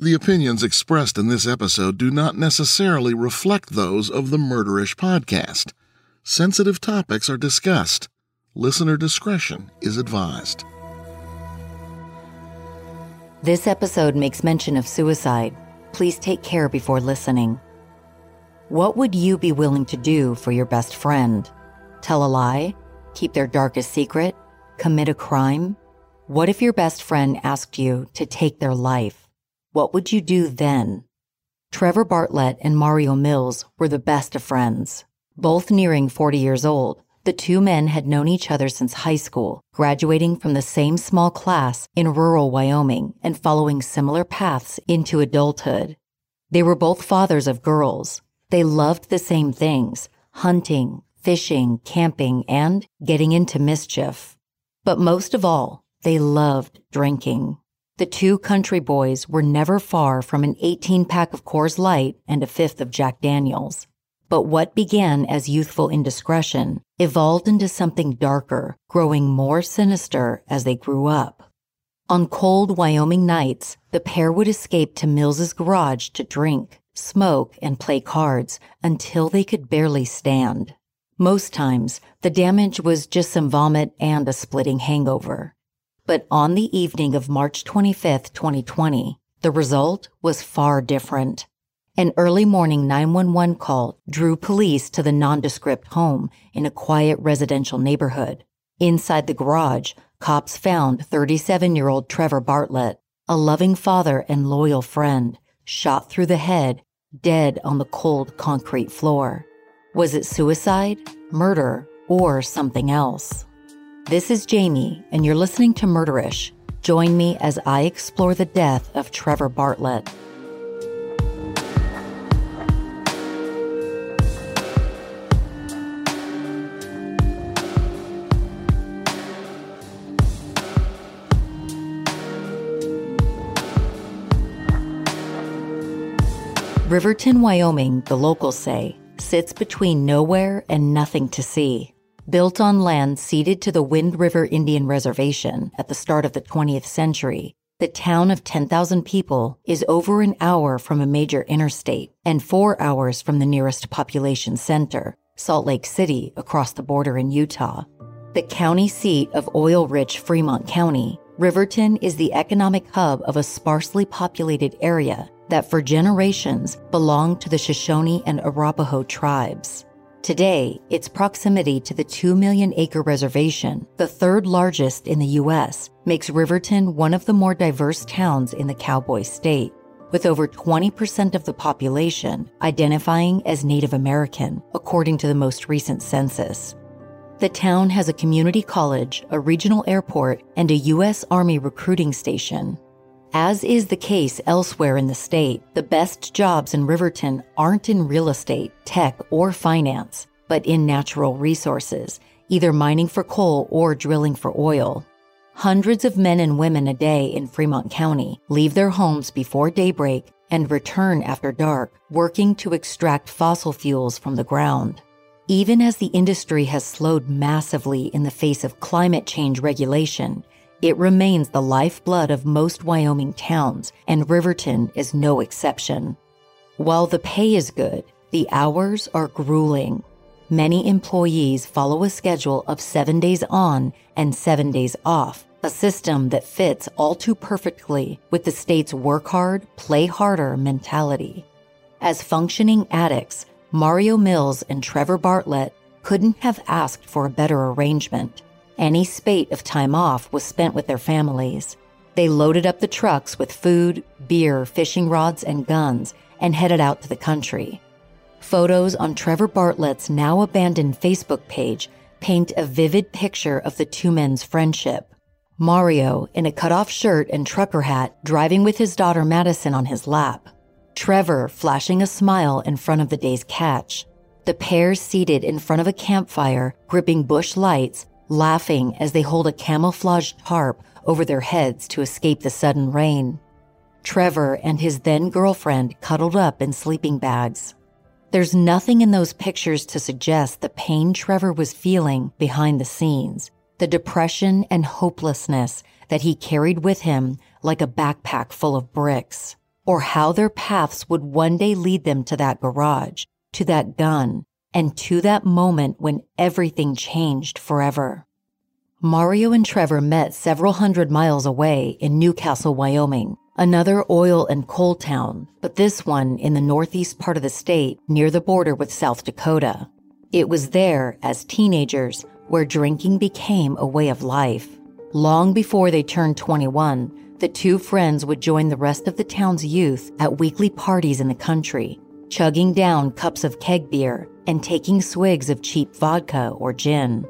The opinions expressed in this episode do not necessarily reflect those of the Murderish podcast. Sensitive topics are discussed. Listener discretion is advised. This episode makes mention of suicide. Please take care before listening. What would you be willing to do for your best friend? Tell a lie? Keep their darkest secret? Commit a crime? What if your best friend asked you to take their life? What would you do then? Trevor Bartlett and Mario Mills were the best of friends. Both nearing 40 years old, the two men had known each other since high school, graduating from the same small class in rural Wyoming and following similar paths into adulthood. They were both fathers of girls. They loved the same things: hunting, fishing, camping, and getting into mischief. But most of all, they loved drinking. The two country boys were never far from an 18-pack of Coors Light and a fifth of Jack Daniels. But what began as youthful indiscretion evolved into something darker, growing more sinister as they grew up. On cold Wyoming nights, the pair would escape to Mills's garage to drink, smoke, and play cards until they could barely stand. Most times, the damage was just some vomit and a splitting hangover. But on the evening of March 25th, 2020, the result was far different. An early morning 911 call drew police to the nondescript home in a quiet residential neighborhood. Inside the garage, cops found 37-year-old Trevor Bartlett, a loving father and loyal friend, shot through the head, dead on the cold concrete floor. Was it suicide, murder, or something else? This is Jami, and you're listening to Murderish. Join me as I explore the death of Trevor Bartlett. Riverton, Wyoming, the locals say, sits between nowhere and nothing to see. Built on land ceded to the Wind River Indian Reservation at the start of the 20th century, the town of 10,000 people is over an hour from a major interstate and 4 hours from the nearest population center, Salt Lake City, across the border in Utah. The county seat of oil-rich Fremont County, Riverton is the economic hub of a sparsely populated area that for generations belonged to the Shoshone and Arapaho tribes. Today, its proximity to the 2-million-acre reservation, the third largest in the U.S., makes Riverton one of the more diverse towns in the cowboy state. with over 20% of the population identifying as Native American, according to the most recent census. The town has a community college, a regional airport, and a U.S. Army recruiting station. As is the case elsewhere in the state, the best jobs in Riverton aren't in real estate, tech, or finance, but in natural resources, either mining for coal or drilling for oil. Hundreds of men and women a day in Fremont County leave their homes before daybreak and return after dark, working to extract fossil fuels from the ground. Even as the industry has slowed massively in the face of climate change regulation, it remains the lifeblood of most Wyoming towns, and Riverton is no exception. While the pay is good, the hours are grueling. Many employees follow a schedule of 7 days on and 7 days off, a system that fits all too perfectly with the state's work hard, play harder mentality. As functioning addicts, Mario Mills and Trevor Bartlett couldn't have asked for a better arrangement. Any spate of time off was spent with their families. They loaded up the trucks with food, beer, fishing rods, and guns, and headed out to the country. Photos on Trevor Bartlett's now abandoned Facebook page paint a vivid picture of the two men's friendship. Mario, in a cut-off shirt and trucker hat, driving with his daughter Madison on his lap. Trevor flashing a smile in front of the day's catch. The pair seated in front of a campfire, gripping bush lights, laughing as they hold a camouflaged tarp over their heads to escape the sudden rain. Trevor and his then-girlfriend cuddled up in sleeping bags. There's nothing in those pictures to suggest the pain Trevor was feeling behind the scenes, the depression and hopelessness that he carried with him like a backpack full of bricks, or how their paths would one day lead them to that garage, to that gun, and to that moment when everything changed forever. Mario and Trevor met several hundred miles away in Newcastle, Wyoming, another oil and coal town, but this one in the northeast part of the state near the border with South Dakota. It was there, as teenagers, where drinking became a way of life. Long before they turned 21, the two friends would join the rest of the town's youth at weekly parties in the country, chugging down cups of keg beer and taking swigs of cheap vodka or gin.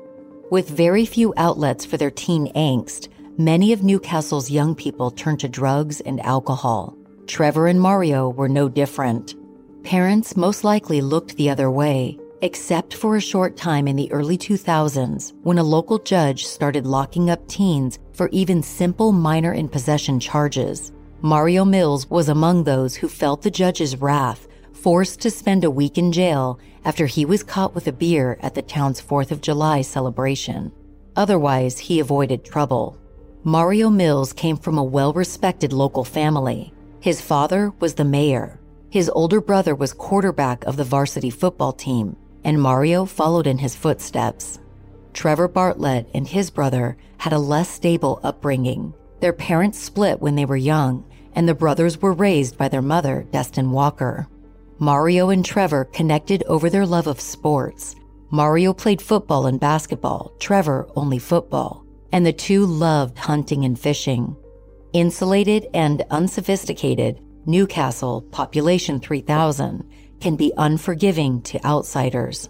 With very few outlets for their teen angst, many of Newcastle's young people turned to drugs and alcohol. Trevor and Mario were no different. Parents most likely looked the other way, except for a short time in the early 2000s when a local judge started locking up teens for even simple minor in possession charges. Mario Mills was among those who felt the judge's wrath, forced to spend a week in jail after he was caught with a beer at the town's 4th of July celebration. Otherwise, he avoided trouble. Mario Mills came from a well-respected local family. His father was the mayor. His older brother was quarterback of the varsity football team, and Mario followed in his footsteps. Trevor Bartlett and his brother had a less stable upbringing. Their parents split when they were young, and the brothers were raised by their mother, Destin Walker. Mario and Trevor connected over their love of sports. Mario played football and basketball, Trevor only football, and the two loved hunting and fishing. Insulated and unsophisticated, Newcastle, population 3,000, can be unforgiving to outsiders.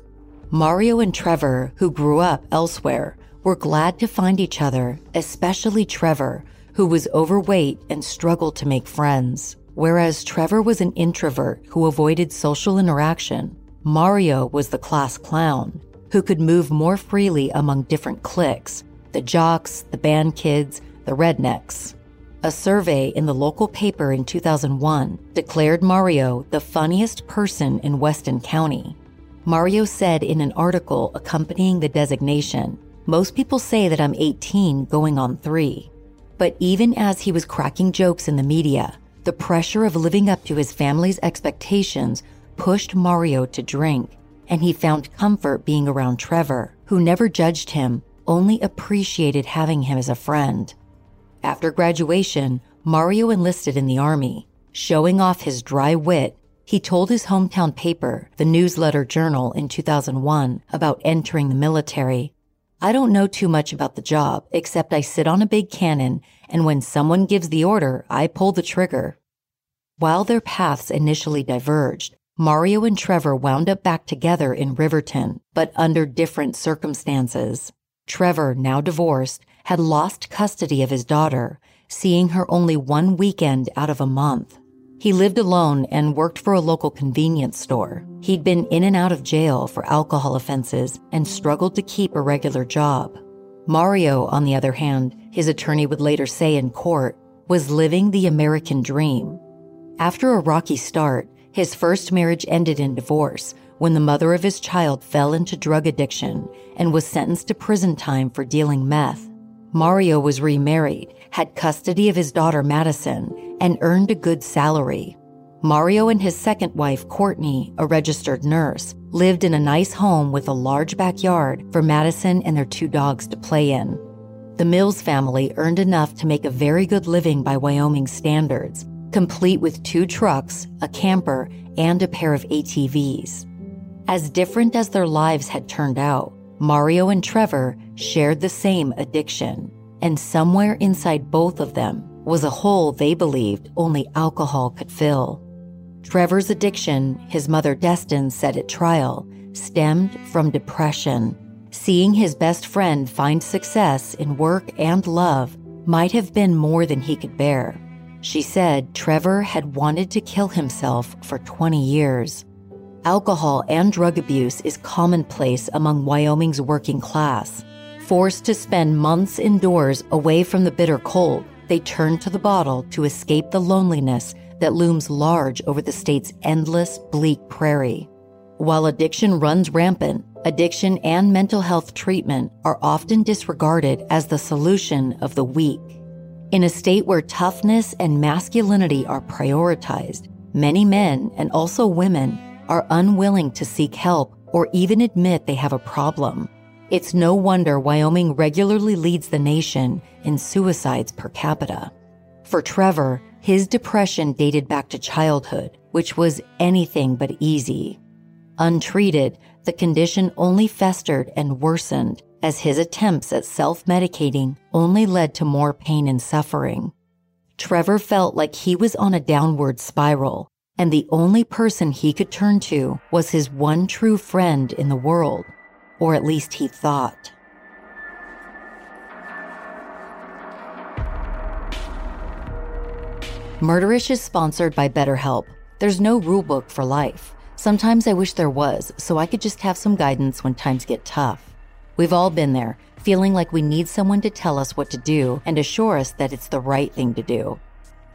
Mario and Trevor, who grew up elsewhere, were glad to find each other, especially Trevor, who was overweight and struggled to make friends. Whereas Trevor was an introvert who avoided social interaction, Mario was the class clown who could move more freely among different cliques, the jocks, the band kids, the rednecks. A survey in the local paper in 2001 declared Mario the funniest person in Weston County. Mario said in an article accompanying the designation, "Most people say that I'm 18 going on 3." But even as he was cracking jokes in the media, the pressure of living up to his family's expectations pushed Mario to drink, and he found comfort being around Trevor, who never judged him, only appreciated having him as a friend. After graduation, Mario enlisted in the Army. Showing off his dry wit, he told his hometown paper, the Newsletter Journal, in 2001 about entering the military. "I don't know too much about the job, except I sit on a big cannon, and when someone gives the order, I pull the trigger." While their paths initially diverged, Mario and Trevor wound up back together in Riverton, but under different circumstances. Trevor, now divorced, had lost custody of his daughter, seeing her only one weekend out of a month. He lived alone and worked for a local convenience store. He'd been in and out of jail for alcohol offenses and struggled to keep a regular job. Mario, on the other hand, his attorney would later say in court, was living the American dream. After a rocky start, his first marriage ended in divorce when the mother of his child fell into drug addiction and was sentenced to prison time for dealing meth. Mario was remarried, had custody of his daughter Madison, and earned a good salary. Mario and his second wife, Courtney, a registered nurse, lived in a nice home with a large backyard for Madison and their two dogs to play in. The Mills family earned enough to make a very good living by Wyoming standards, complete with 2 trucks, a camper, and a pair of ATVs. As different as their lives had turned out, Mario and Trevor shared the same addiction, and somewhere inside both of them was a hole they believed only alcohol could fill. Trevor's addiction, his mother Destin said at trial, stemmed from depression. Seeing his best friend find success in work and love might have been more than he could bear. She said Trevor had wanted to kill himself for 20 years. Alcohol and drug abuse is commonplace among Wyoming's working class. Forced to spend months indoors away from the bitter cold, they turn to the bottle to escape the loneliness that looms large over the state's endless, bleak prairie. While addiction runs rampant, addiction and mental health treatment are often disregarded as the solution of the weak. In a state where toughness and masculinity are prioritized, many men, and also women, are unwilling to seek help or even admit they have a problem. It's no wonder Wyoming regularly leads the nation in suicides per capita. For Trevor, his depression dated back to childhood, which was anything but easy. Untreated, the condition only festered and worsened as his attempts at self-medicating only led to more pain and suffering. Trevor felt like he was on a downward spiral, and the only person he could turn to was his one true friend in the world, or at least he thought. Murderish is sponsored by BetterHelp. There's no rulebook for life. Sometimes I wish there was, so I could just have some guidance when times get tough. We've all been there, feeling like we need someone to tell us what to do and assure us that it's the right thing to do.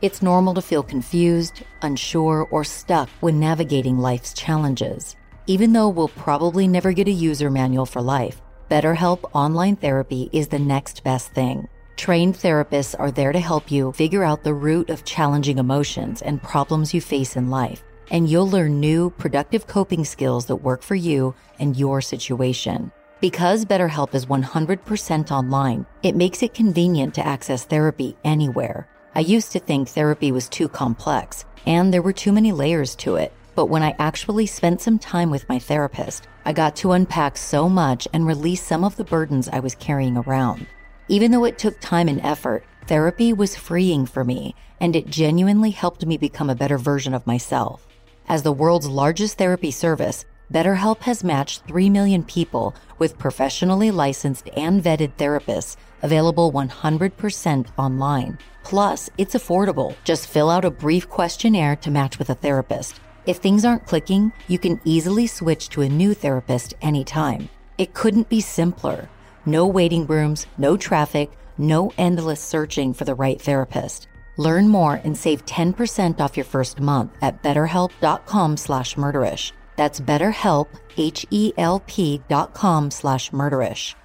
It's normal to feel confused, unsure, or stuck when navigating life's challenges. Even though we'll probably never get a user manual for life, BetterHelp Online Therapy is the next best thing. Trained therapists are there to help you figure out the root of challenging emotions and problems you face in life, and you'll learn new, productive coping skills that work for you and your situation. Because BetterHelp is 100% online, it makes it convenient to access therapy anywhere. I used to think therapy was too complex and there were too many layers to it, but when I actually spent some time with my therapist, I got to unpack so much and release some of the burdens I was carrying around. Even though it took time and effort, therapy was freeing for me, and it genuinely helped me become a better version of myself. As the world's largest therapy service, BetterHelp has matched 3 million people with professionally licensed and vetted therapists available 100% online. Plus, it's affordable. Just fill out a brief questionnaire to match with a therapist. If things aren't clicking, you can easily switch to a new therapist anytime. It couldn't be simpler. No waiting rooms, no traffic, no endless searching for the right therapist. Learn more and save 10% off your first month at betterhelp.com/murderish. That's BetterHelp, HELP.com/murderish.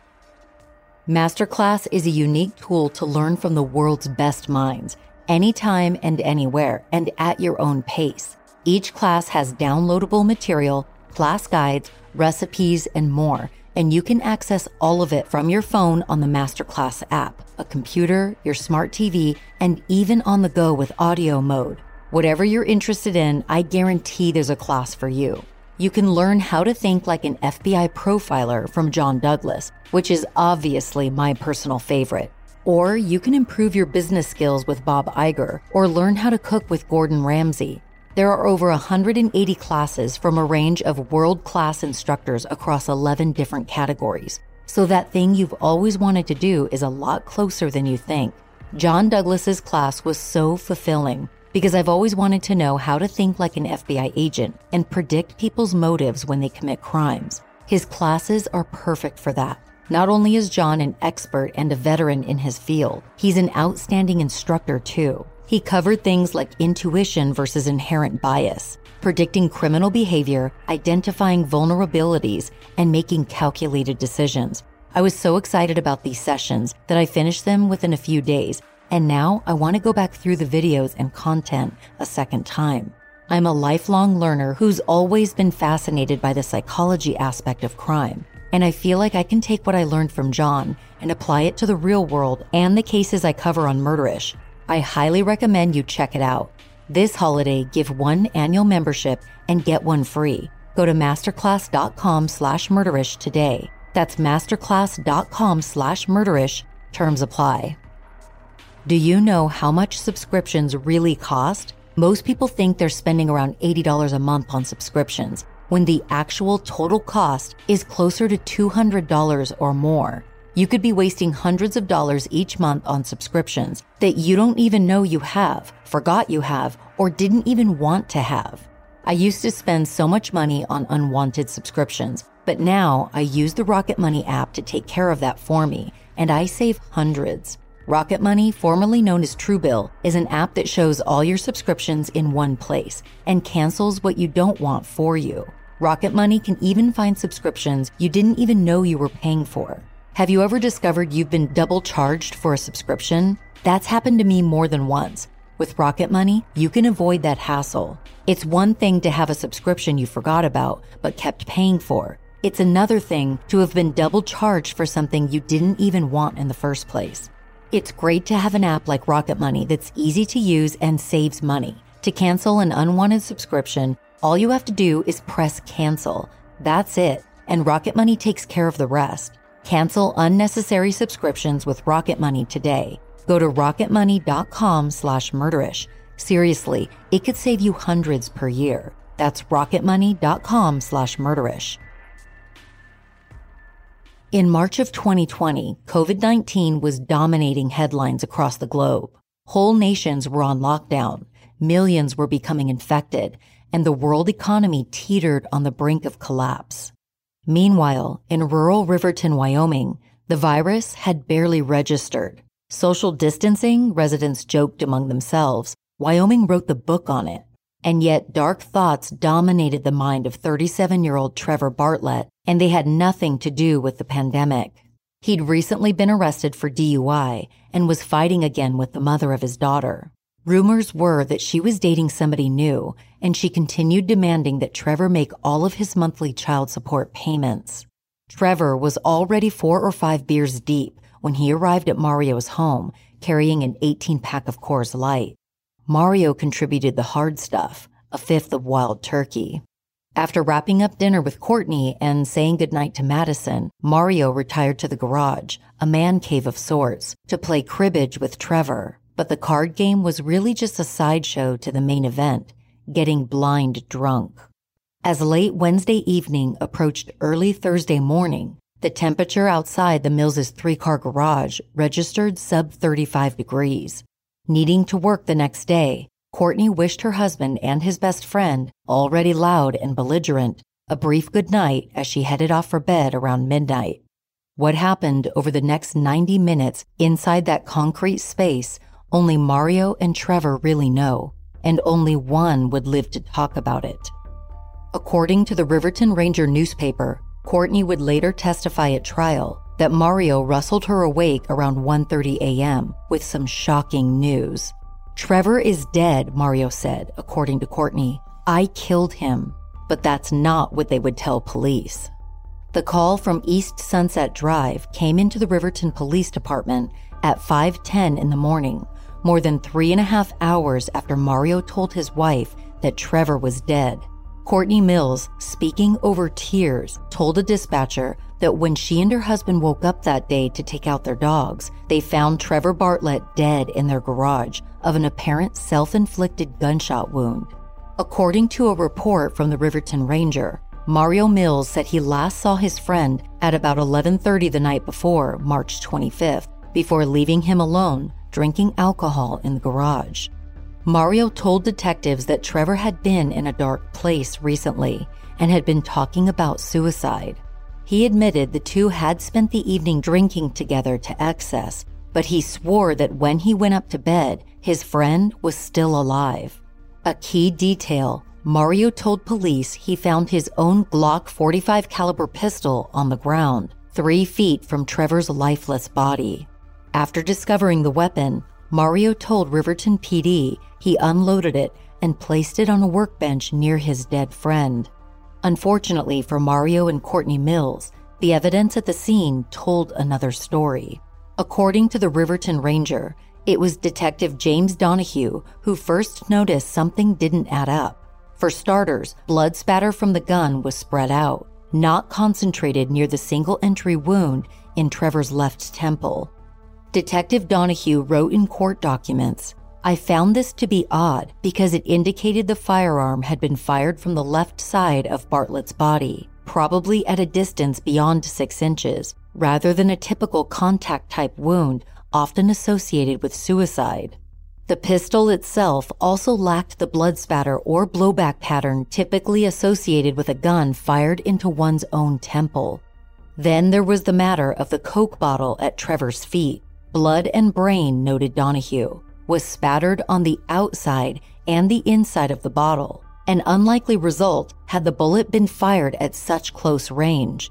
MasterClass is a unique tool to learn from the world's best minds, anytime and anywhere, and at your own pace. Each class has downloadable material, class guides, recipes, and more, and you can access all of it from your phone on the MasterClass app, a computer, your smart TV, and even on the go with audio mode. Whatever you're interested in, I guarantee there's a class for you. You can learn how to think like an FBI profiler from John Douglas, which is obviously my personal favorite, Or you can improve your business skills with Bob Iger or learn how to cook with Gordon Ramsay. There are over 180 classes from a range of world-class instructors across 11 different categories. So that thing you've always wanted to do is a lot closer than you think. John Douglas's class was so fulfilling because I've always wanted to know how to think like an FBI agent and predict people's motives when they commit crimes. His classes are perfect for that. Not only is John an expert and a veteran in his field, he's an outstanding instructor too. He covered things like intuition versus inherent bias, predicting criminal behavior, identifying vulnerabilities, and making calculated decisions. I was so excited about these sessions that I finished them within a few days, and now I want to go back through the videos and content a second time. I'm a lifelong learner who's always been fascinated by the psychology aspect of crime, and I feel like I can take what I learned from John and apply it to the real world and the cases I cover on Murderish. I highly recommend you check it out. This holiday, give one annual membership and get one free. Go to masterclass.com/murderish today. That's masterclass.com/murderish. Terms apply. Do you know how much subscriptions really cost? Most people think they're spending around $80 a month on subscriptions, when the actual total cost is closer to $200 or more. You could be wasting hundreds of dollars each month on subscriptions that you don't even know you have, forgot you have, or didn't even want to have. I used to spend so much money on unwanted subscriptions, but now I use the Rocket Money app to take care of that for me, and I save hundreds. Rocket Money, formerly known as Truebill, is an app that shows all your subscriptions in one place and cancels what you don't want for you. Rocket Money can even find subscriptions you didn't even know you were paying for. Have you ever discovered you've been double charged for a subscription? That's happened to me more than once. With Rocket Money, you can avoid that hassle. It's one thing to have a subscription you forgot about but kept paying for. It's another thing to have been double charged for something you didn't even want in the first place. It's great to have an app like Rocket Money that's easy to use and saves money. To cancel an unwanted subscription, all you have to do is press cancel. That's it. And Rocket Money takes care of the rest. Cancel unnecessary subscriptions with Rocket Money today. Go to rocketmoney.com/murderish. Seriously, it could save you hundreds per year. That's rocketmoney.com/murderish. In March of 2020, COVID-19 was dominating headlines across the globe. Whole nations were on lockdown, millions were becoming infected, and the world economy teetered on the brink of collapse. Meanwhile, in rural Riverton, Wyoming, the virus had barely registered. Social distancing, residents joked among themselves. Wyoming wrote the book on it. And yet, dark thoughts dominated the mind of 37-year-old Trevor Bartlett, and they had nothing to do with the pandemic. He'd recently been arrested for DUI and was fighting again with the mother of his daughter. Rumors were that she was dating somebody new, and she continued demanding that Trevor make all of his monthly child support payments. Trevor was already 4 or 5 beers deep when he arrived at Mario's home, carrying an 18-pack of Coors Light. Mario contributed the hard stuff, a fifth of wild turkey. After wrapping up dinner with Courtney and saying goodnight to Madison, Mario retired to the garage, a man cave of sorts, to play cribbage with Trevor. But the card game was really just a sideshow to the main event, getting blind drunk. As late Wednesday evening approached early Thursday morning, the temperature outside the Mills' 3-car garage registered sub 35 degrees. Needing to work the next day, Courtney wished her husband and his best friend, already loud and belligerent, a brief goodnight as she headed off for bed around midnight. What happened over the next 90 minutes inside that concrete space only Mario and Trevor really know, and only one would live to talk about it. According to the Riverton Ranger newspaper, Courtney would later testify at trial that Mario rustled her awake around 1:30 a.m. with some shocking news. "Trevor is dead," Mario said, according to Courtney. "I killed him." But that's not what they would tell police. The call from East Sunset Drive came into the Riverton Police Department at 5:10 in the morning, more than 3.5 hours after Mario told his wife that Trevor was dead. Courtney Mills, speaking over tears, told a dispatcher that when she and her husband woke up that day to take out their dogs, they found Trevor Bartlett dead in their garage of an apparent self-inflicted gunshot wound. According to a report from the Riverton Ranger, Mario Mills said he last saw his friend at about 11:30 the night before, March 25th, before leaving him alone, drinking alcohol in the garage. Mario told detectives that Trevor had been in a dark place recently and had been talking about suicide. He admitted the two had spent the evening drinking together to excess, but he swore that when he went up to bed, his friend was still alive. A key detail: Mario told police he found his own Glock 45 caliber pistol on the ground, 3 feet from Trevor's lifeless body. After discovering the weapon, Mario told Riverton PD he unloaded it and placed it on a workbench near his dead friend. Unfortunately for Mario and Courtney Mills, the evidence at the scene told another story. According to the Riverton Ranger, it was Detective James Donahue who first noticed something didn't add up. For starters, blood spatter from the gun was spread out, not concentrated near the single entry wound in Trevor's left temple. Detective Donahue wrote in court documents, "I found this to be odd because it indicated the firearm had been fired from the left side of Bartlett's body, probably at a distance beyond 6 inches, rather than a typical contact type wound often associated with suicide. The pistol itself also lacked the blood spatter or blowback pattern typically associated with a gun fired into one's own temple." Then there was the matter of the Coke bottle at Trevor's feet. Blood and brain, noted Donahue, was spattered on the outside and the inside of the bottle, an unlikely result had the bullet been fired at such close range.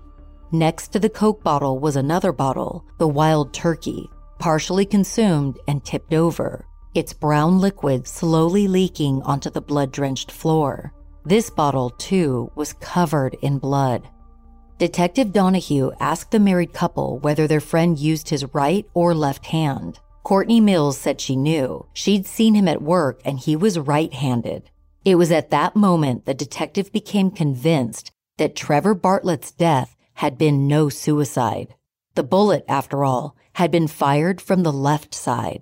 Next to the Coke bottle was another bottle, the Wild Turkey, partially consumed and tipped over, its brown liquid slowly leaking onto the blood-drenched floor. This bottle, too, was covered in blood. Detective Donahue asked the married couple whether their friend used his right or left hand. Courtney Mills said she knew. She'd seen him at work and he was right-handed. It was at that moment the detective became convinced that Trevor Bartlett's death had been no suicide. The bullet, after all, had been fired from the left side.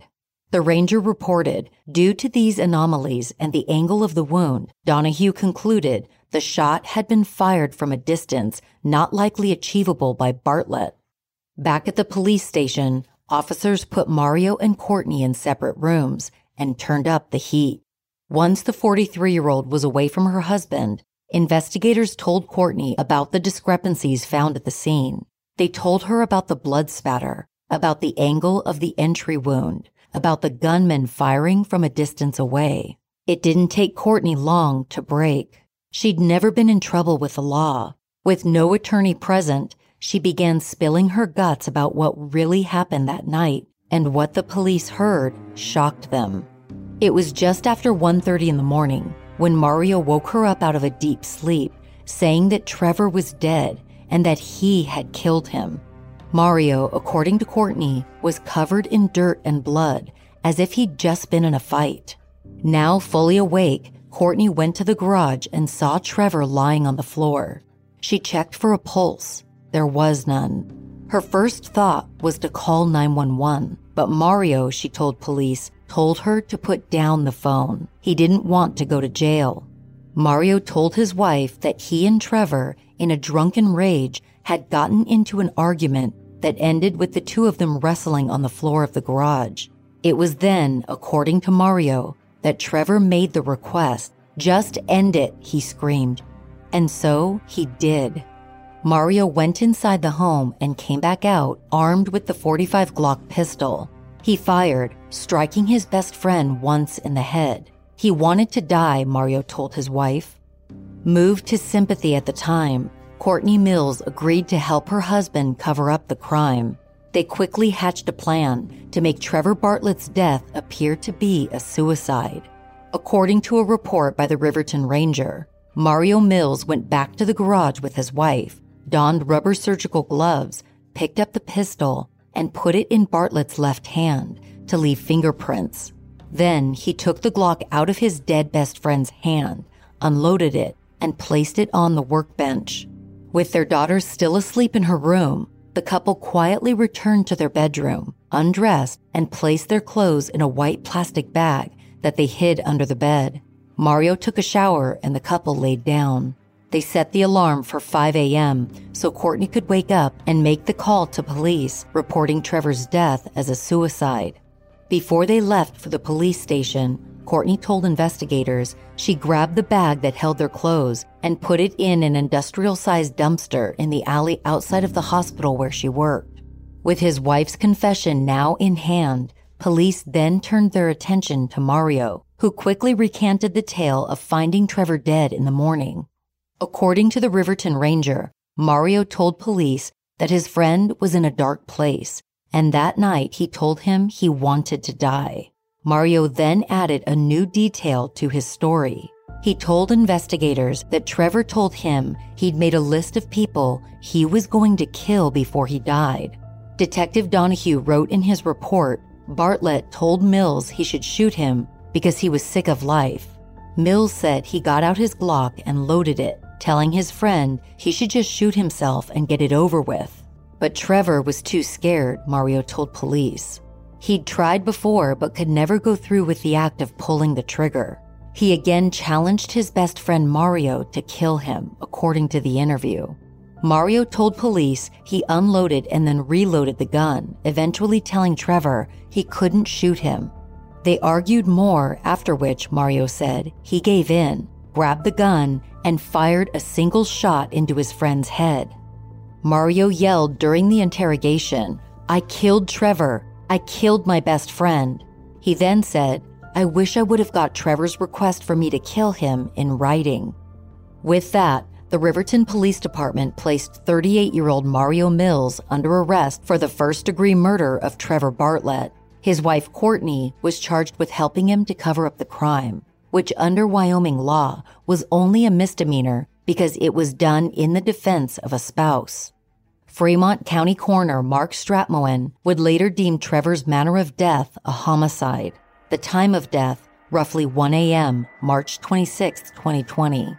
The ranger reported, due to these anomalies and the angle of the wound, Donahue concluded the shot had been fired from a distance not likely achievable by Bartlett. Back at the police station, officers put Mario and Courtney in separate rooms and turned up the heat. Once the 43-year-old was away from her husband, investigators told Courtney about the discrepancies found at the scene. They told her about the blood spatter, about the angle of the entry wound, about the gunman firing from a distance away. It didn't take Courtney long to break. She'd never been in trouble with the law. With no attorney present, she began spilling her guts about what really happened that night, and what the police heard shocked them. It was just after 1:30 in the morning when Mario woke her up out of a deep sleep, saying that Trevor was dead and that he had killed him. Mario, according to Courtney, was covered in dirt and blood, as if he'd just been in a fight. Now fully awake, Courtney went to the garage and saw Trevor lying on the floor. She checked for a pulse. There was none. Her first thought was to call 911, but Mario, she told police, told her to put down the phone. He didn't want to go to jail. Mario told his wife that he and Trevor, in a drunken rage, had gotten into an argument that ended with the two of them wrestling on the floor of the garage. It was then, according to Mario, that Trevor made the request. "Just end it," he screamed. And so he did. Mario went inside the home and came back out armed with the .45 Glock pistol. He fired, striking his best friend once in the head. He wanted to die, Mario told his wife. Moved to sympathy at the time, Courtney Mills agreed to help her husband cover up the crime. They quickly hatched a plan to make Trevor Bartlett's death appear to be a suicide. According to a report by the Riverton Ranger, Mario Mills went back to the garage with his wife, donned rubber surgical gloves, picked up the pistol, and put it in Bartlett's left hand to leave fingerprints. Then he took the Glock out of his dead best friend's hand, unloaded it, and placed it on the workbench. With their daughter still asleep in her room, the couple quietly returned to their bedroom, undressed, and placed their clothes in a white plastic bag that they hid under the bed. Mario took a shower and the couple laid down. They set the alarm for 5 a.m. so Courtney could wake up and make the call to police, reporting Trevor's death as a suicide. Before they left for the police station, Courtney told investigators she grabbed the bag that held their clothes and put it in an industrial-sized dumpster in the alley outside of the hospital where she worked. With his wife's confession now in hand, police then turned their attention to Mario, who quickly recanted the tale of finding Trevor dead in the morning. According to the Riverton Ranger, Mario told police that his friend was in a dark place, and that night he told him he wanted to die. Mario then added a new detail to his story. He told investigators that Trevor told him he'd made a list of people he was going to kill before he died. Detective Donahue wrote in his report, Bartlett told Mills he should shoot him because he was sick of life. Mills said he got out his Glock and loaded it, telling his friend he should just shoot himself and get it over with. But Trevor was too scared, Mario told police. He'd tried before but could never go through with the act of pulling the trigger. He again challenged his best friend Mario to kill him, according to the interview. Mario told police he unloaded and then reloaded the gun, eventually telling Trevor he couldn't shoot him. They argued more, after which, Mario said, he gave in, grabbed the gun, and fired a single shot into his friend's head. Mario yelled during the interrogation, "I killed Trevor. I killed my best friend." He then said, "I wish I would have got Trevor's request for me to kill him in writing." With that, the Riverton Police Department placed 38-year-old Mario Mills under arrest for the first-degree murder of Trevor Bartlett. His wife, Courtney, was charged with helping him to cover up the crime, which under Wyoming law was only a misdemeanor because it was done in the defense of a spouse. Fremont County Coroner Mark Stratmoen would later deem Trevor's manner of death a homicide. The time of death, roughly 1 a.m., March 26, 2020.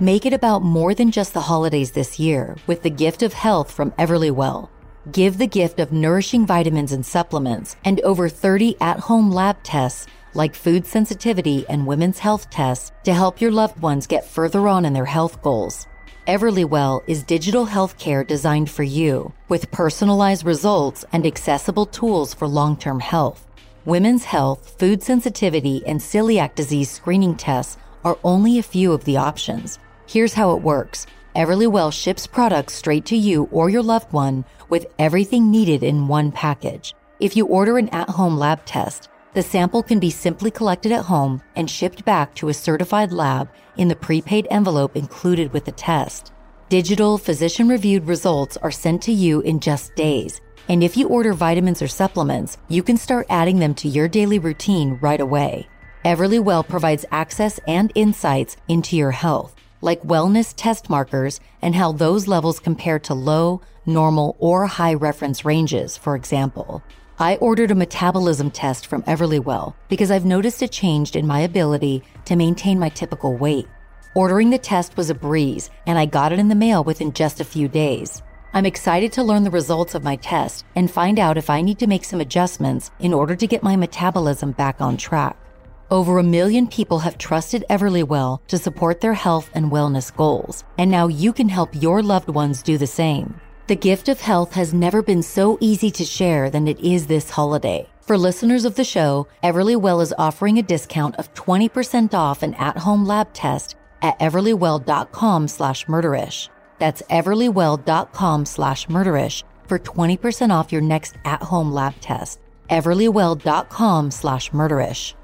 Make it about more than just the holidays this year with the gift of health from Everlywell. Give the gift of nourishing vitamins and supplements and over 30 at-home lab tests like food sensitivity and women's health tests to help your loved ones get further on in their health goals. Everlywell is digital healthcare designed for you with personalized results and accessible tools for long-term health. Women's health, food sensitivity, and celiac disease screening tests are only a few of the options. Here's how it works. Everlywell ships products straight to you or your loved one with everything needed in one package. If you order an at-home lab test, the sample can be simply collected at home and shipped back to a certified lab in the prepaid envelope included with the test. Digital, physician-reviewed results are sent to you in just days. And if you order vitamins or supplements, you can start adding them to your daily routine right away. Everlywell provides access and insights into your health, like wellness test markers and how those levels compare to low, normal, or high reference ranges, for example. I ordered a metabolism test from Everlywell because I've noticed a change in my ability to maintain my typical weight. Ordering the test was a breeze, and I got it in the mail within just a few days. I'm excited to learn the results of my test and find out if I need to make some adjustments in order to get my metabolism back on track. Over 1 million people have trusted Everlywell to support their health and wellness goals, and now you can help your loved ones do the same. The gift of health has never been so easy to share than it is this holiday. For listeners of the show, Everlywell is offering a discount of 20% off an at-home lab test at everlywell.com/murderish. That's everlywell.com/murderish for 20% off your next at-home lab test. everlywell.com/murderish.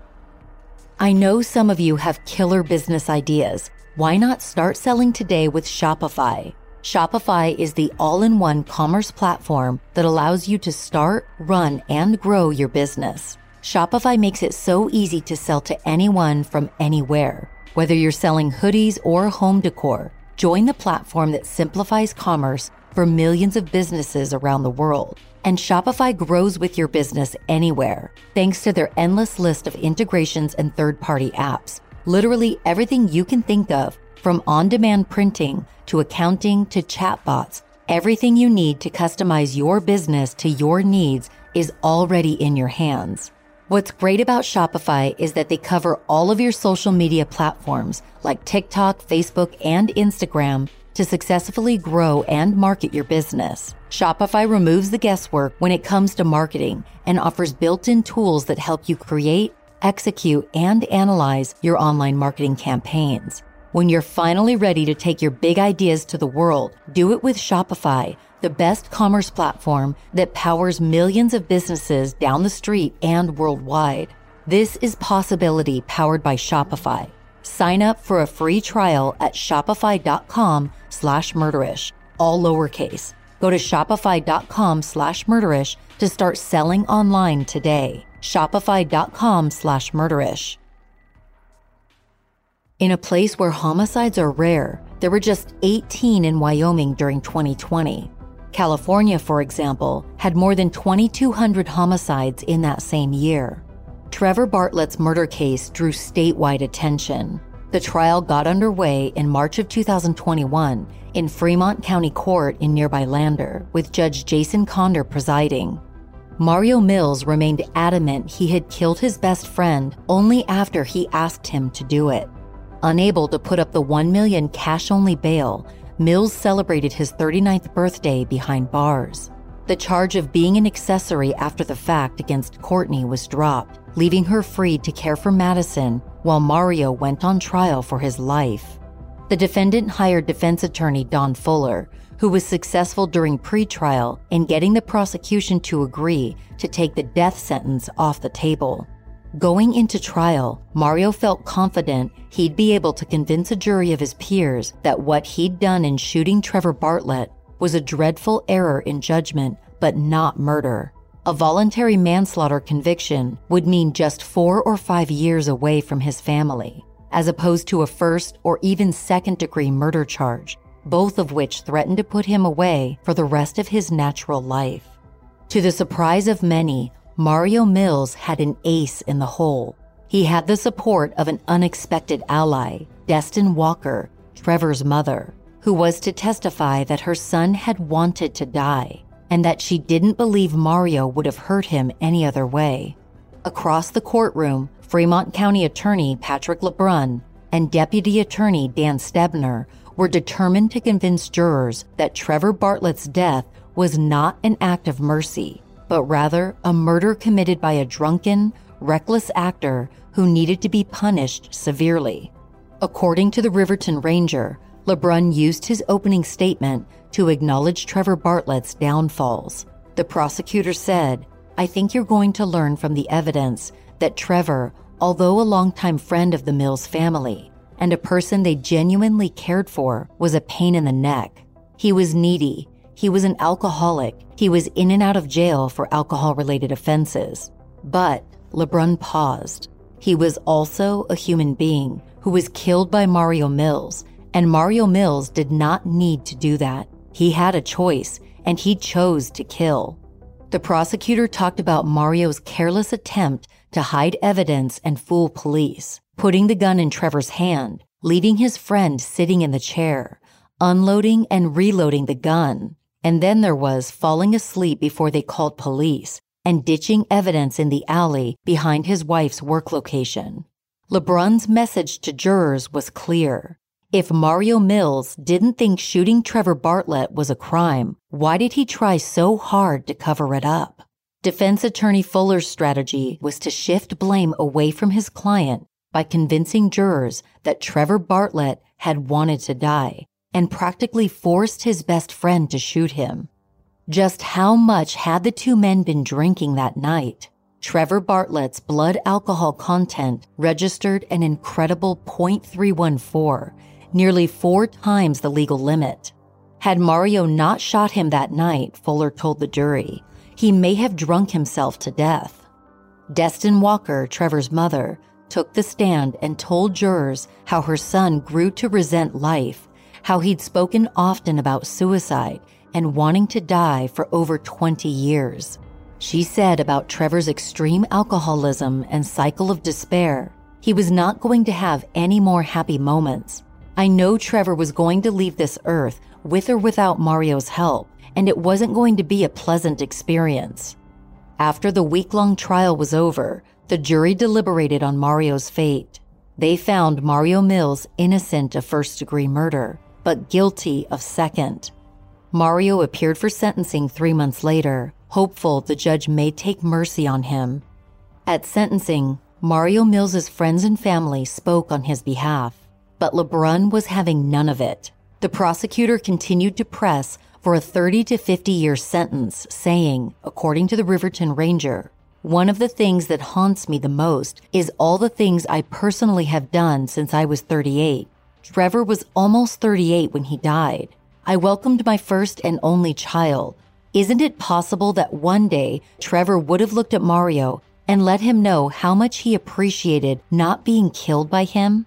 I know some of you have killer business ideas. Why not start selling today with Shopify? Shopify is the all-in-one commerce platform that allows you to start, run, and grow your business. Shopify makes it so easy to sell to anyone from anywhere. Whether you're selling hoodies or home decor, join the platform that simplifies commerce for millions of businesses around the world. And Shopify grows with your business anywhere, thanks to their endless list of integrations and third-party apps. Literally everything you can think of, from on-demand printing to accounting to chatbots, everything you need to customize your business to your needs is already in your hands. What's great about Shopify is that they cover all of your social media platforms like TikTok, Facebook, and Instagram to successfully grow and market your business. Shopify removes the guesswork when it comes to marketing and offers built-in tools that help you create, execute, and analyze your online marketing campaigns. When you're finally ready to take your big ideas to the world, do it with Shopify, the best commerce platform that powers millions of businesses down the street and worldwide. This is Possibility powered by Shopify. Sign up for a free trial at shopify.com/murderish, all lowercase. Go to shopify.com/murderish to start selling online today. Shopify.com/murderish. In a place where homicides are rare, there were just 18 in Wyoming during 2020. California, for example, had more than 2,200 homicides in that same year. Trevor Bartlett's murder case drew statewide attention. The trial got underway in March of 2021 in Fremont County Court in nearby Lander, with Judge Jason Conder presiding. Mario Mills remained adamant he had killed his best friend only after he asked him to do it. Unable to put up the $1 million cash-only bail, Mills celebrated his 39th birthday behind bars. The charge of being an accessory after the fact against Courtney was dropped, leaving her free to care for Madison while Mario went on trial for his life. The defendant hired defense attorney Don Fuller, who was successful during pretrial in getting the prosecution to agree to take the death sentence off the table. Going into trial, Mario felt confident he'd be able to convince a jury of his peers that what he'd done in shooting Trevor Bartlett was a dreadful error in judgment, but not murder. A voluntary manslaughter conviction would mean just 4 or 5 years away from his family, as opposed to a first or even second-degree murder charge, both of which threatened to put him away for the rest of his natural life. To the surprise of many, Mario Mills had an ace in the hole. He had the support of an unexpected ally, Destin Walker, Trevor's mother, who was to testify that her son had wanted to die and that she didn't believe Mario would have hurt him any other way. Across the courtroom, Fremont County Attorney Patrick LeBrun and Deputy Attorney Dan Stebner were determined to convince jurors that Trevor Bartlett's death was not an act of mercy, but rather a murder committed by a drunken, reckless actor who needed to be punished severely. According to the Riverton Ranger, LeBrun used his opening statement to acknowledge Trevor Bartlett's downfalls. The prosecutor said, "I think you're going to learn from the evidence that Trevor, although a longtime friend of the Mills family and a person they genuinely cared for, was a pain in the neck. He was needy. He was an alcoholic. He was in and out of jail for alcohol-related offenses." But LeBrun paused. He was also a human being who was killed by Mario Mills, and Mario Mills did not need to do that. He had a choice, and he chose to kill. The prosecutor talked about Mario's careless attempt to hide evidence and fool police, putting the gun in Trevor's hand, leaving his friend sitting in the chair, unloading and reloading the gun. And then there was falling asleep before they called police and ditching evidence in the alley behind his wife's work location. LeBrun's message to jurors was clear. If Mario Mills didn't think shooting Trevor Bartlett was a crime, why did he try so hard to cover it up? Defense attorney Fuller's strategy was to shift blame away from his client by convincing jurors that Trevor Bartlett had wanted to die and practically forced his best friend to shoot him. Just how much had the two men been drinking that night? Trevor Bartlett's blood alcohol content registered an incredible 0.314, nearly 4 times the legal limit. Had Mario not shot him that night, Fuller told the jury, he may have drunk himself to death. Destin Walker, Trevor's mother, took the stand and told jurors how her son grew to resent life, how he'd spoken often about suicide and wanting to die for over 20 years. She said about Trevor's extreme alcoholism and cycle of despair, he was not going to have any more happy moments. I know Trevor was going to leave this earth with or without Mario's help, and it wasn't going to be a pleasant experience. After the week-long trial was over, the jury deliberated on Mario's fate. They found Mario Mills innocent of first-degree murder, but guilty of second. Mario appeared for sentencing 3 months later, hopeful the judge may take mercy on him. At sentencing, Mario Mills' friends and family spoke on his behalf, but LeBrun was having none of it. The prosecutor continued to press for a 30 to 50-year sentence, saying, according to the Riverton Ranger, "One of the things that haunts me the most is all the things I personally have done since I was 38. Trevor was almost 38 when he died. I welcomed my first and only child. Isn't it possible that one day Trevor would have looked at Mario and let him know how much he appreciated not being killed by him?"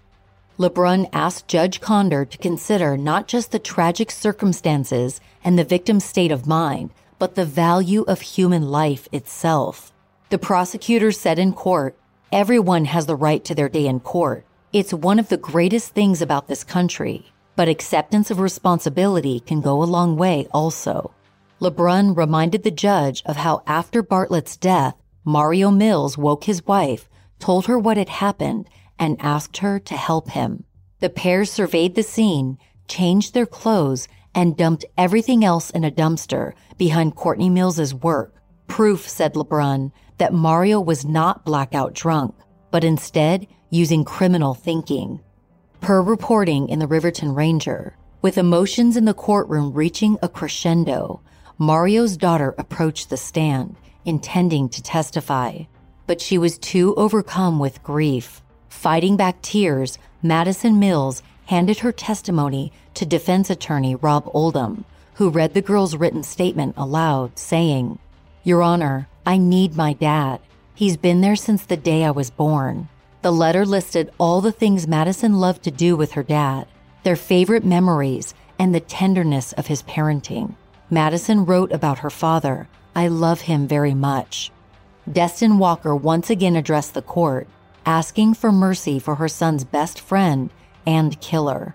LeBrun asked Judge Conder to consider not just the tragic circumstances and the victim's state of mind, but the value of human life itself. The prosecutor said in court, "Everyone has the right to their day in court. It's one of the greatest things about this country, but acceptance of responsibility can go a long way also." LeBrun reminded the judge of how after Bartlett's death, Mario Mills woke his wife, told her what had happened, and asked her to help him. The pair surveyed the scene, changed their clothes, and dumped everything else in a dumpster behind Courtney Mills' work. Proof, said LeBrun, that Mario was not blackout drunk, but instead using criminal thinking. Per reporting in the Riverton Ranger, with emotions in the courtroom reaching a crescendo, Mario's daughter approached the stand, intending to testify. But she was too overcome with grief. Fighting back tears, Madison Mills handed her testimony to defense attorney Rob Oldham, who read the girl's written statement aloud, saying, "Your Honor, I need my dad. He's been there since the day I was born." The letter listed all the things Madison loved to do with her dad, their favorite memories, and the tenderness of his parenting. Madison wrote about her father, "I love him very much." Destin Walker once again addressed the court, asking for mercy for her son's best friend and killer.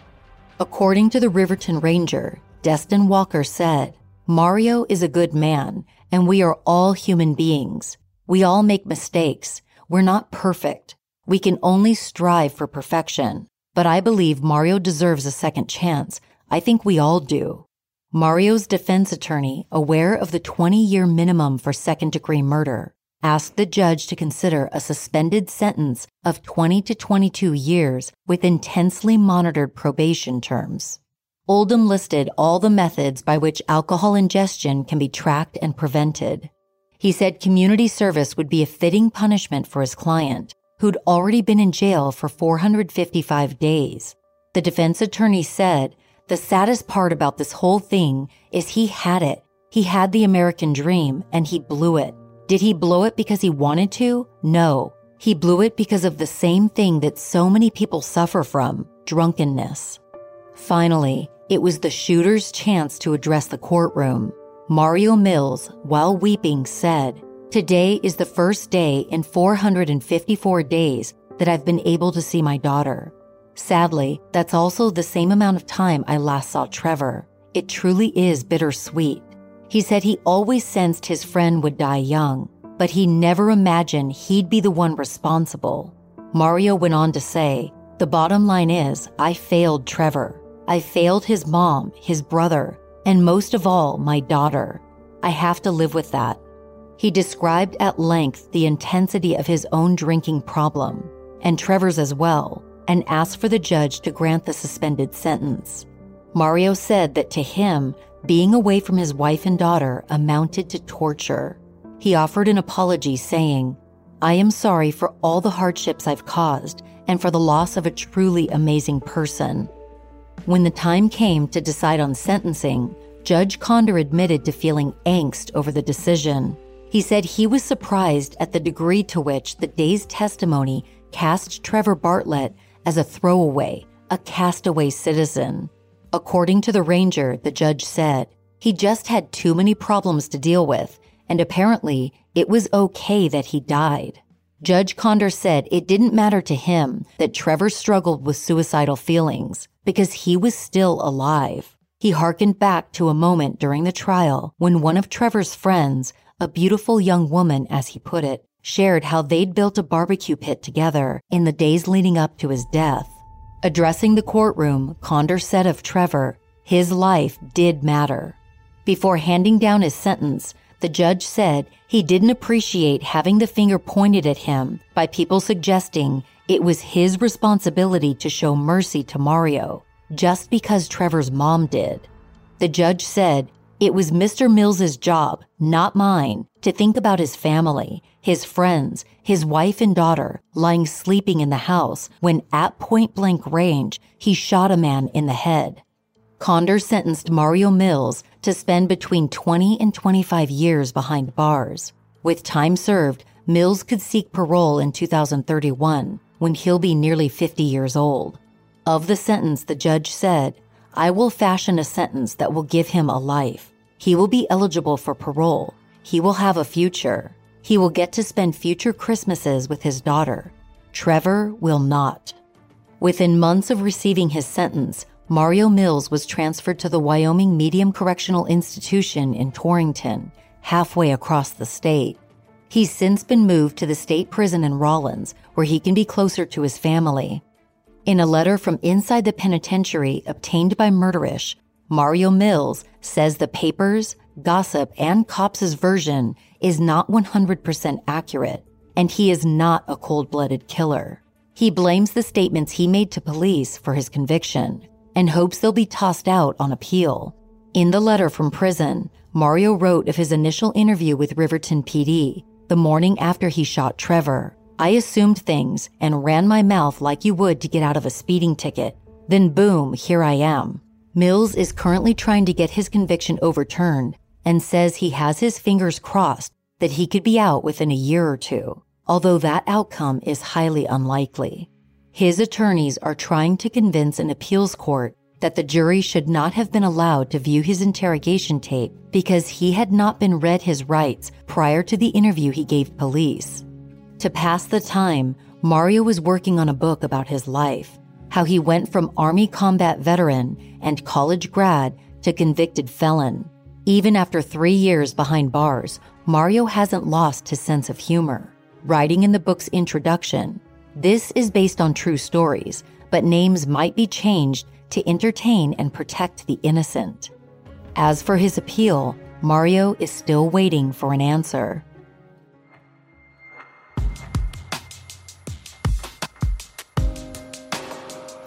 According to the Riverton Ranger, Destin Walker said, "Mario is a good man, and we are all human beings. We all make mistakes. We're not perfect. We can only strive for perfection. But I believe Mario deserves a second chance. I think we all do." Mario's defense attorney, aware of the 20-year minimum for second-degree murder, asked the judge to consider a suspended sentence of 20 to 22 years with intensely monitored probation terms. Oldham listed all the methods by which alcohol ingestion can be tracked and prevented. He said community service would be a fitting punishment for his client, who'd already been in jail for 455 days. The defense attorney said, "The saddest part about this whole thing is he had it. He had the American dream, and he blew it. Did he blow it because he wanted to? No. He blew it because of the same thing that so many people suffer from, drunkenness." Finally, it was the shooter's chance to address the courtroom. Mario Mills, while weeping, said, "Today is the first day in 454 days that I've been able to see my daughter. Sadly, that's also the same amount of time I last saw Trevor. It truly is bittersweet." He said he always sensed his friend would die young, but he never imagined he'd be the one responsible. Mario went on to say, "The bottom line is, I failed Trevor. I failed his mom, his brother, and most of all, my daughter. I have to live with that." He described at length the intensity of his own drinking problem, and Trevor's as well, and asked for the judge to grant the suspended sentence. Mario said that to him, being away from his wife and daughter amounted to torture. He offered an apology saying, "I am sorry for all the hardships I've caused and for the loss of a truly amazing person." When the time came to decide on sentencing, Judge Conder admitted to feeling angst over the decision. He said he was surprised at the degree to which the day's testimony cast Trevor Bartlett as a throwaway, a castaway citizen. According to the Ranger, the judge said, He just had too many problems to deal with, and apparently it was okay that he died. Judge Conder said it didn't matter to him that Trevor struggled with suicidal feelings because he was still alive. He hearkened back to a moment during the trial when one of Trevor's friends, a beautiful young woman as he put it, shared how they'd built a barbecue pit together in the days leading up to his death. Addressing the courtroom, Conder said of Trevor, his life did matter. Before handing down his sentence, the judge said he didn't appreciate having the finger pointed at him by people suggesting it was his responsibility to show mercy to Mario, just because Trevor's mom did. The judge said it was Mr. Mills's job, not mine, to think about his family, his friends, his wife and daughter lying sleeping in the house when at point-blank range he shot a man in the head. Conder sentenced Mario Mills to spend between 20 and 25 years behind bars. With time served, Mills could seek parole in 2031, when he'll be nearly 50 years old. Of the sentence, the judge said, I will fashion a sentence that will give him a life. He will be eligible for parole. He will have a future. He will get to spend future Christmases with his daughter. Trevor will not. Within months of receiving his sentence, Mario Mills was transferred to the Wyoming Medium Correctional Institution in Torrington, halfway across the state. He's since been moved to the state prison in Rollins, where he can be closer to his family. In a letter from inside the penitentiary obtained by Murderish, Mario Mills says the papers, gossip, and cops' version is not 100% accurate, and he is not a cold-blooded killer. He blames the statements he made to police for his conviction and hopes they'll be tossed out on appeal. In the letter from prison, Mario wrote of his initial interview with Riverton PD the morning after he shot Trevor. I assumed things and ran my mouth like you would to get out of a speeding ticket. Then boom, here I am. Mills is currently trying to get his conviction overturned and says he has his fingers crossed that he could be out within a year or two, although that outcome is highly unlikely. His attorneys are trying to convince an appeals court that the jury should not have been allowed to view his interrogation tape because he had not been read his rights prior to the interview he gave police. To pass the time, Mario was working on a book about his life, how he went from Army combat veteran and college grad to convicted felon. Even after 3 years behind bars, Mario hasn't lost his sense of humor. Writing in the book's introduction, this is based on true stories, but names might be changed to entertain and protect the innocent. As for his appeal, Mario is still waiting for an answer.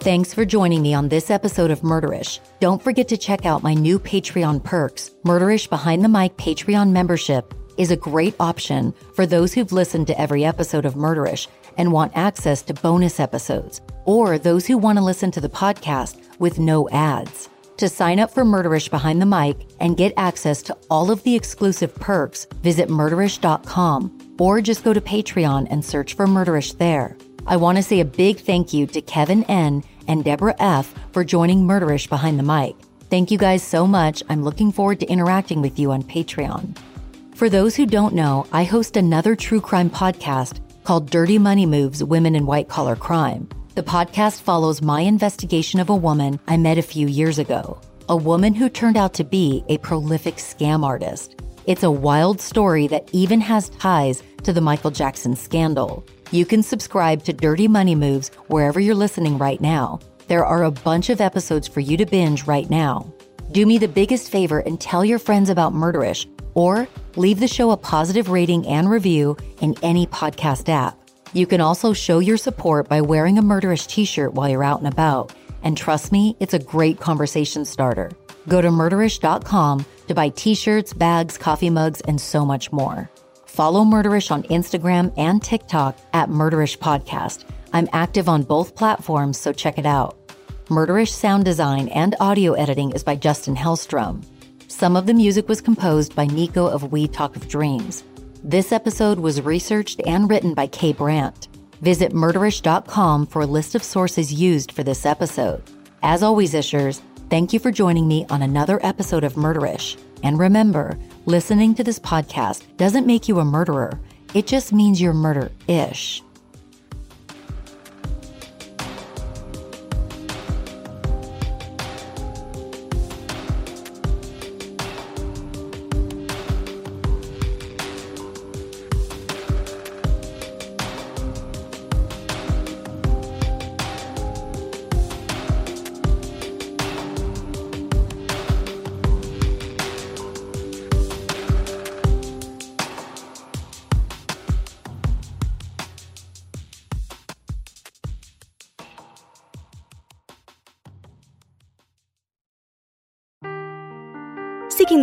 Thanks for joining me on this episode of Murderish. Don't forget to check out my new Patreon perks. Murderish Behind the Mic Patreon membership is a great option for those who've listened to every episode of Murderish and want access to bonus episodes, or those who want to listen to the podcast with no ads. To sign up for Murderish Behind the Mic and get access to all of the exclusive perks, visit murderish.com or just go to Patreon and search for Murderish there. I want to say a big thank you to Kevin N. and Deborah F. for joining Murderish Behind the Mic. Thank you guys so much. I'm looking forward to interacting with you on Patreon. For those who don't know, I host another true crime podcast called Dirty Money Moves: Women in White Collar Crime. The podcast follows my investigation of a woman I met a few years ago, a woman who turned out to be a prolific scam artist. It's a wild story that even has ties to the Michael Jackson scandal. You can subscribe to Dirty Money Moves wherever you're listening right now. There are a bunch of episodes for you to binge right now. Do me the biggest favor and tell your friends about Murderish, or leave the show a positive rating and review in any podcast app. You can also show your support by wearing a Murderish t-shirt while you're out and about. And trust me, it's a great conversation starter. Go to murderish.com to buy t-shirts, bags, coffee mugs, and so much more. Follow Murderish on Instagram and TikTok at Murderish Podcast. I'm active on both platforms, so check it out. Murderish sound design and audio editing is by Justin Hellstrom. Some of the music was composed by Nico of We Talk of Dreams. This episode was researched and written by Kay Brandt. Visit murderish.com for a list of sources used for this episode. As always, Ishers, thank you for joining me on another episode of Murderish. And remember, listening to this podcast doesn't make you a murderer. It just means you're murder-ish. Seeking